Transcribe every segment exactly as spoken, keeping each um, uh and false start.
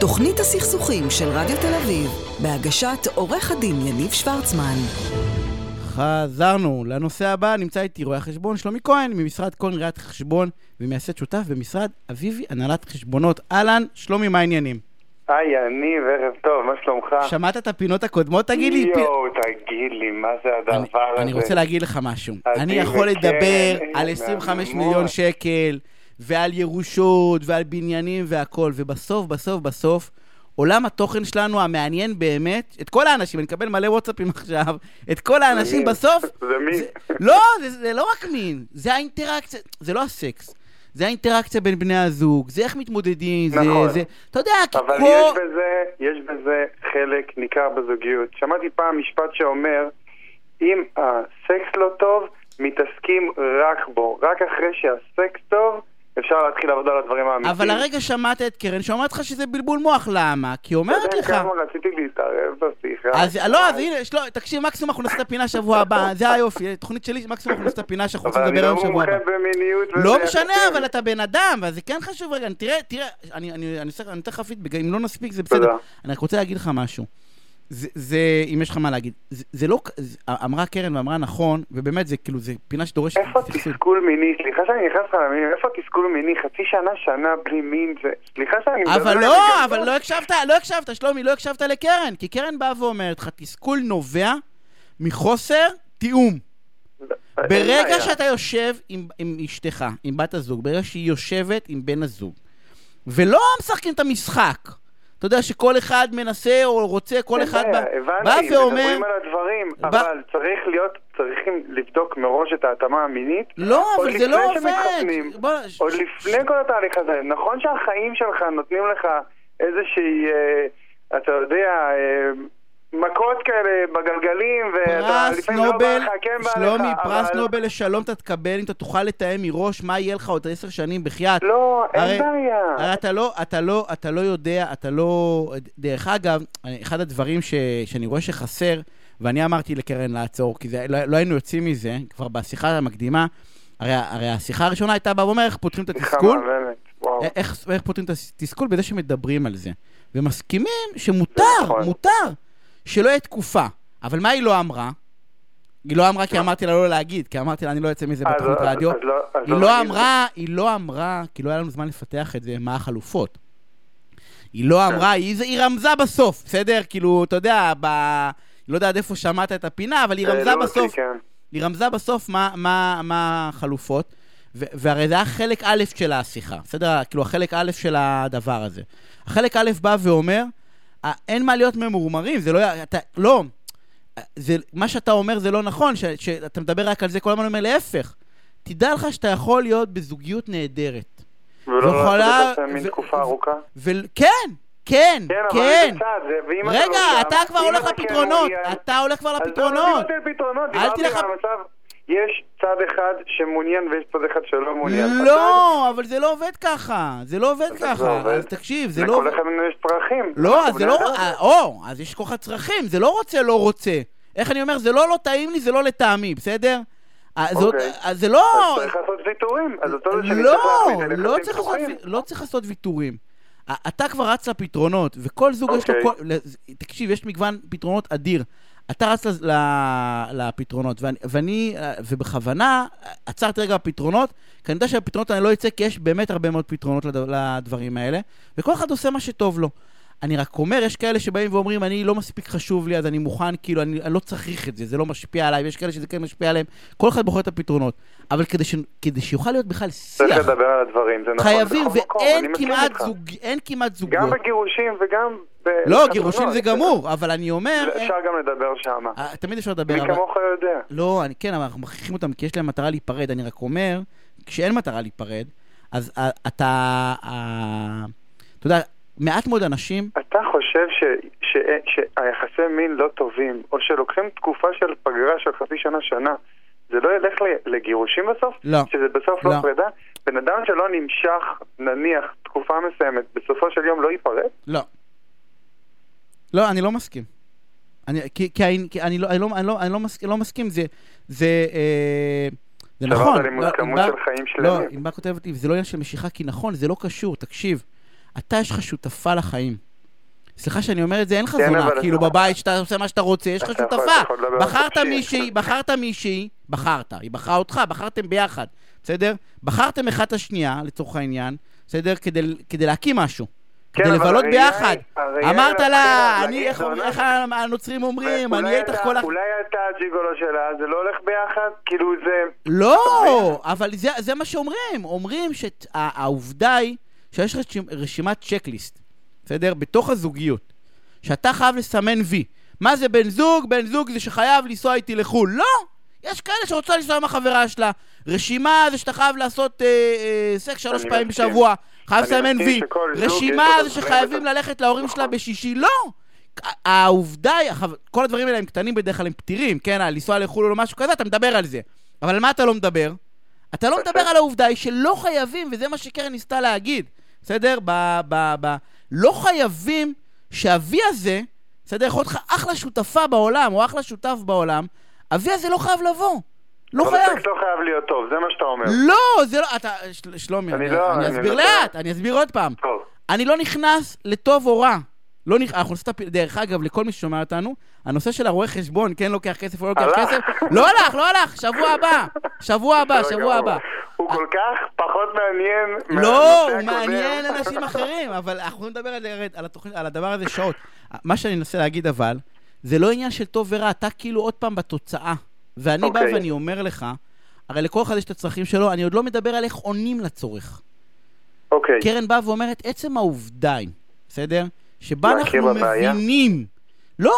תוכנית הסכסוכים של רדיו תל אביב, בהגשת עורך הדין יניב שוורצמן. חזרנו לנושא הבא, נמצא איתי רואה חשבון שלומי כהן, ממשרד כהן ראיית חשבון ומייסד שותף במשרד אביבי הנהלת חשבונות. אלן, שלומי, מה העניינים? היי, אני וערב טוב, מה שלומך? שמעת את הפינות הקודמות? תגיד לי... יואו, תגיד לי, מה זה הדבר הזה? אני רוצה להגיד לך משהו. אני יכול לדבר על עשרים וחמישה מיליון שקל, ועל ירושות, ועל בניינים והכל, ובסוף, בסוף, בסוף, עולם התוכן שלנו המעניין באמת, את כל האנשים, אני מקבל מלא וואטסאפים עכשיו, את כל האנשים בסוף... זה מין. לא, זה לא רק מין, זה האינטראקציה, זה לא הסקס. זה האינטראקציה בין בני הזוג, זה איך מתמודדים, נכון. זה, זה... אתה יודע, כי פה... אבל יש בזה, יש בזה חלק ניכר בזוגיות. שמעתי פעם משפט שאומר, אם הסקס לא טוב, מתעסקים רק בו. רק אחרי שהסקס טוב, אפשר להתחיל לעבוד על הדברים האמיתיים. אבל הרגע שמעת את קרן, שאומרת לך שזה בלבול מוח, למה? כי היא אומרת לך... כמה רציתי להתערב בשיחה. אז לא, אז הנה, שלא, תקשיב, מקסימום אנחנו נעשה את הפינה שבוע הבא, זה היופי, תוכנית שלי, מקסימום אנחנו נעשה את הפינה שאנחנו רוצים לדבר היום שבוע הבא. אבל אני לא מומחה במיניות וזה... לא משנה, אבל אתה בן אדם, אז זה כן חשוב רגע, תראה, תראה, אני אתן לך פידבק, אם לא נספיק זה בסדר. אני רק רוצה להגיד לך משהו. זה, אם יש לך מה להגיד, זה לא, אמרה קרן ואמרה נכון, ובאמת זה כאילו, זה פינה שדורשת. איפה תסכול מיני, סליחה שאני נכנס לך למינים, איפה תסכול מיני, חצי שנה, שנה, בלי מין, זה, סליחה שאני... אבל לא, אבל לא הקשבת, לא הקשבת, שלומי, לא הקשבת לקרן, כי קרן באה ואומרת לך, תסכול נובע מחוסר תיאום. ברגע שאתה יושב עם אשתך, עם בת הזוג, ברגע שהיא יושבת עם בן הזוג, ולא משחקים את המשחק, אתה יודע שכל אחד מנסה או רוצה, כל אחד בא ואומר... מדברים על הדברים, אבל צריך להיות, צריכים לבדוק מראש את ההתאמה המינית. לא, אבל זה לא עובד. עוד לפני כל התהליך הזה, נכון שהחיים שלך נותנים לך איזושהי, אתה יודע, מכות כאלה בגלגלים, פרס נובל, שלומי, פרס נובל לשלום אתה תקבל אם אתה תוכל לתאם מראש מה יהיה לך עוד עשר שנים בחייאת. לא, אין בעיה. אתה לא, אתה לא, אתה לא יודע, אתה לא... דרך אגב, אחד הדברים שאני רואה שחסר, ואני אמרתי לקרן לעצור, כי לא היינו יוצאים מזה, כבר בשיחה המקדימה, הרי השיחה הראשונה הייתה בה, ואומר איך פותחים את התסכול, איך פותחים את התסכול בזה שמדברים על זה, ומסכימים שמותר, מותר, שלא יהיה תקופה. אבל מה היא לא אמרה? היא לא אמרה כי אמרתי לה לא להגיד, כי אמרתי לה אני לא יוצא מזה בתוכנית רדיו. היא לא אמרה, היא לא אמרה, כי לא היה לנו זמן לפתח את זה, מה החלופות. היא לא אמרה, היא רמזה בסוף, בסדר? כאילו, אתה יודע, לא יודעת איפה שמעת את הפינה, אבל היא רמזה בסוף, היא רמזה בסוף מה החלופות, והרי זה היה חלק א' של השיחה, בסדר? כאילו, החלק א' של הדבר הזה. החלק א' בא ואומר, אין מה להיות ממורמרים, זה לא, אתה, לא, זה, מה שאתה אומר זה לא נכון, ש, שאתה מדבר רק על זה, כל הזמן אומר להפך, תדע לך שאתה יכול להיות בזוגיות נהדרת. ולא יכולה... מין תקופה ארוכה? כן, כן, כן. רגע, אתה כבר הולך לפתרונות, אתה הולך כבר לפתרונות. אל תלך... יש צד אחד שמעוניין ויש צד אחד שלא מעוניין. לא, אבל זה לא עובד ככה. זה לא עובד ככה. אז תקשיב, זה לא... לכל אחד יש צרכים. לא, אז זה לא... או, אז יש כוח הצרכים. זה לא רוצה, לא רוצה. איך אני אומר? זה לא לא טעים לי, זה לא לטעמי, בסדר? אז זה לא... אז צריך לעשות ויתורים. לא, לא צריך לעשות ויתורים. אתה כבר רץ לפתרונות, וכל זוג יש לו... תקשיב, יש מגוון פתרונות אדיר. אתה רץ לפתרונות, ואני, ובכוונה, עצרתי רגע בפתרונות, כי אני יודע שהפתרונות אני לא יצא, כי יש באמת הרבה מאוד פתרונות לדברים האלה, וכל אחד עושה מה שטוב לו. אני רק אומר, יש כאלה שבאים ואומרים, אני לא מספיק חשוב לי, אז אני מוכן, כאילו, אני לא צריך את זה, זה לא משפיע עליי, ויש כאלה שזה כן משפיע עליהם, כל אחד בוחר את הפתרונות. אבל כדי שיוכל להיות בכלל שיח, צריך לדבר על הדברים, זה נכון. חייבים, ואין כמעט זוגות. גם בגירושים וגם... לא, גירושים זה גמור, אבל אני אומר... אפשר גם לדבר שם. תמיד אפשר לדבר, אבל... מי כמוך יודע. לא, כן, אבל אנחנו מכריחים אותם, כי יש להם מטרה להיפרד. אני רק אומר, כשאין מטרה להיפרד, אז אתה... אתה יודע, מעט מאוד אנשים... אתה חושב שהיחסי מין לא טובים, או שלוקחים תקופה של פגרה של חצי שנה-שנה, זה לא ילך לגירושים בסוף? לא. שזה בסוף לא פרידה? בן אדם שלא נמשך, נניח, תקופה מסוימת, בסופו של יום לא ייפרד? לא. לא, אני לא מסכים. אני, כי, כי אני, כי אני לא, אני לא, אני לא, אני לא מסכים, לא מסכים. זה, זה, אה, זה נכון. לא, אם בא כותבת, זה לא עניין של משיכה, כי נכון, זה לא קשור, תקשיב. אתה יש לך שותפה לחיים. סליחה שאני אומר את זה, אין חזונה, כאילו בבית שאתה עושה מה שאתה רוצה, יש לך שותפה. בחרת מישהי, בחרת מישהי, בחרת, היא בחרה אותך, בחרתם ביחד, בסדר? בחרתם אחת השנייה, לצורך העניין, בסדר? כדי להקים משהו, כדי לבלות ביחד. אמרת לה, איך הנוצרים אומרים, אני אהיה איתך כל... אולי אתה הג'יגולו שלה, זה לא הולך ביחד? כאילו זה... לא, אבל זה מה שאומרים. אומרים שהעובדה היא שיש רשימת צ'קליסט, בסדר? בתוך הזוגיות, שאתה חייב לסמן וי. מה זה בן זוג? בן זוג זה שחייב לנסוע איתי לחול. לא! יש כאלה שרוצה לנסוע עם החברה שלה. רשימה זה שאתה חייב לעשות אה, אה, סק שלוש פעמים בשבוע. חייב לסמן וי. רשימה זה שחייבים ללכת להורים שלה בשישי. לא! העובדה, כל הדברים האלה הם קטנים בדרך כלל, הם פתירים, כן? לנסוע לחול או משהו כזה, אתה מדבר על זה. אבל על מה אתה לא מדבר? אתה לא מדבר על העובדה שלא חייבים, וזה מה שקרן ניסתה להגיד. בסדר? ב- ב- ב- לא חייבים שהאבי הזה, בסדר, יכול אותך אחלה שותפה בעולם, או אחלה שותף בעולם, אבי הזה לא חייב לבוא. לא חייב. קונטקט לא חייב להיות טוב, זה מה שאתה אומר. לא, זה לא, אתה, שלומי, אני אסביר לאט, אני אסביר עוד פעם. אני לא נכנס לטוב או רע. אנחנו נעשה את דרך אגב לכל מי ששומע אותנו, הנושא של הרואה חשבון, כן לוקח כסף או לא לוקח כסף, לא הלך, לא הלך, שבוע הבא, שבוע הבא, שבוע הבא. הוא כל כך פחות מעניין. לא, הוא מעניין אנשים אחרים, אבל אנחנו נדבר על הדבר הזה שעות. מה שאני אנסה להגיד אבל, זה לא עניין של טוב ורע, אתה כאילו עוד פעם בתוצאה, ואני בא ואני אומר לך, הרי לכל אחד יש את הצרכים שלו, אני עוד לא מדבר על איך עונים לצורך. קרן באה ואומרת, עצם העובדה, בסדר? שבה אנחנו מבינים. לא,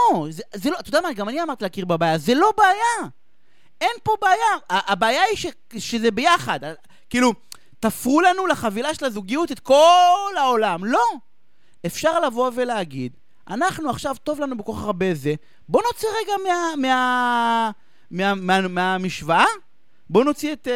זה לא, אתה יודע מה, גם אני אמרתי להכיר בבעיה, זה לא בעיה. אין פה בעיה, הבעיה היא ש, שזה ביחד, כאילו, תפרו לנו לחבילה של הזוגיות את כל העולם, לא. אפשר לבוא ולהגיד, אנחנו עכשיו טוב לנו בכל כך הרבה זה, בוא נוציא רגע מה, מה, מה, מה, מהמשוואה, בוא נוציא את,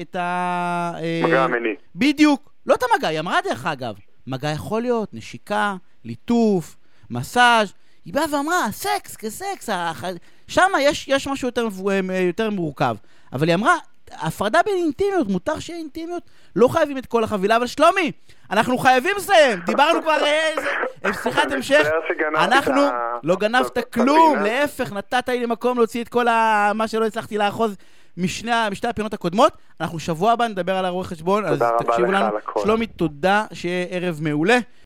את ה... מגע המיני. בדיוק, לא את המגע, היא אמרה דרך אגב, מגע יכול להיות, נשיקה, ליטוף, מסאז', היא באה ואמרה, הסקס כסקס, הח... שם יש, יש משהו יותר, יותר מורכב. אבל היא אמרה, הפרדה בין אינטימיות, מותר שיהיה אינטימיות, לא חייבים את כל החבילה, אבל שלומי, אנחנו חייבים לסיים, דיברנו כבר איזה, סליחת המשך, אנחנו לא גנבת כלום, להפך, נתת לי למקום להוציא את כל ה... מה שלא הצלחתי לאחוז משני, משתי הפינות הקודמות, אנחנו שבוע הבא נדבר על הרואה חשבון, אז תקשיבו לנו, שלומי, תודה, שיהיה ערב מעולה.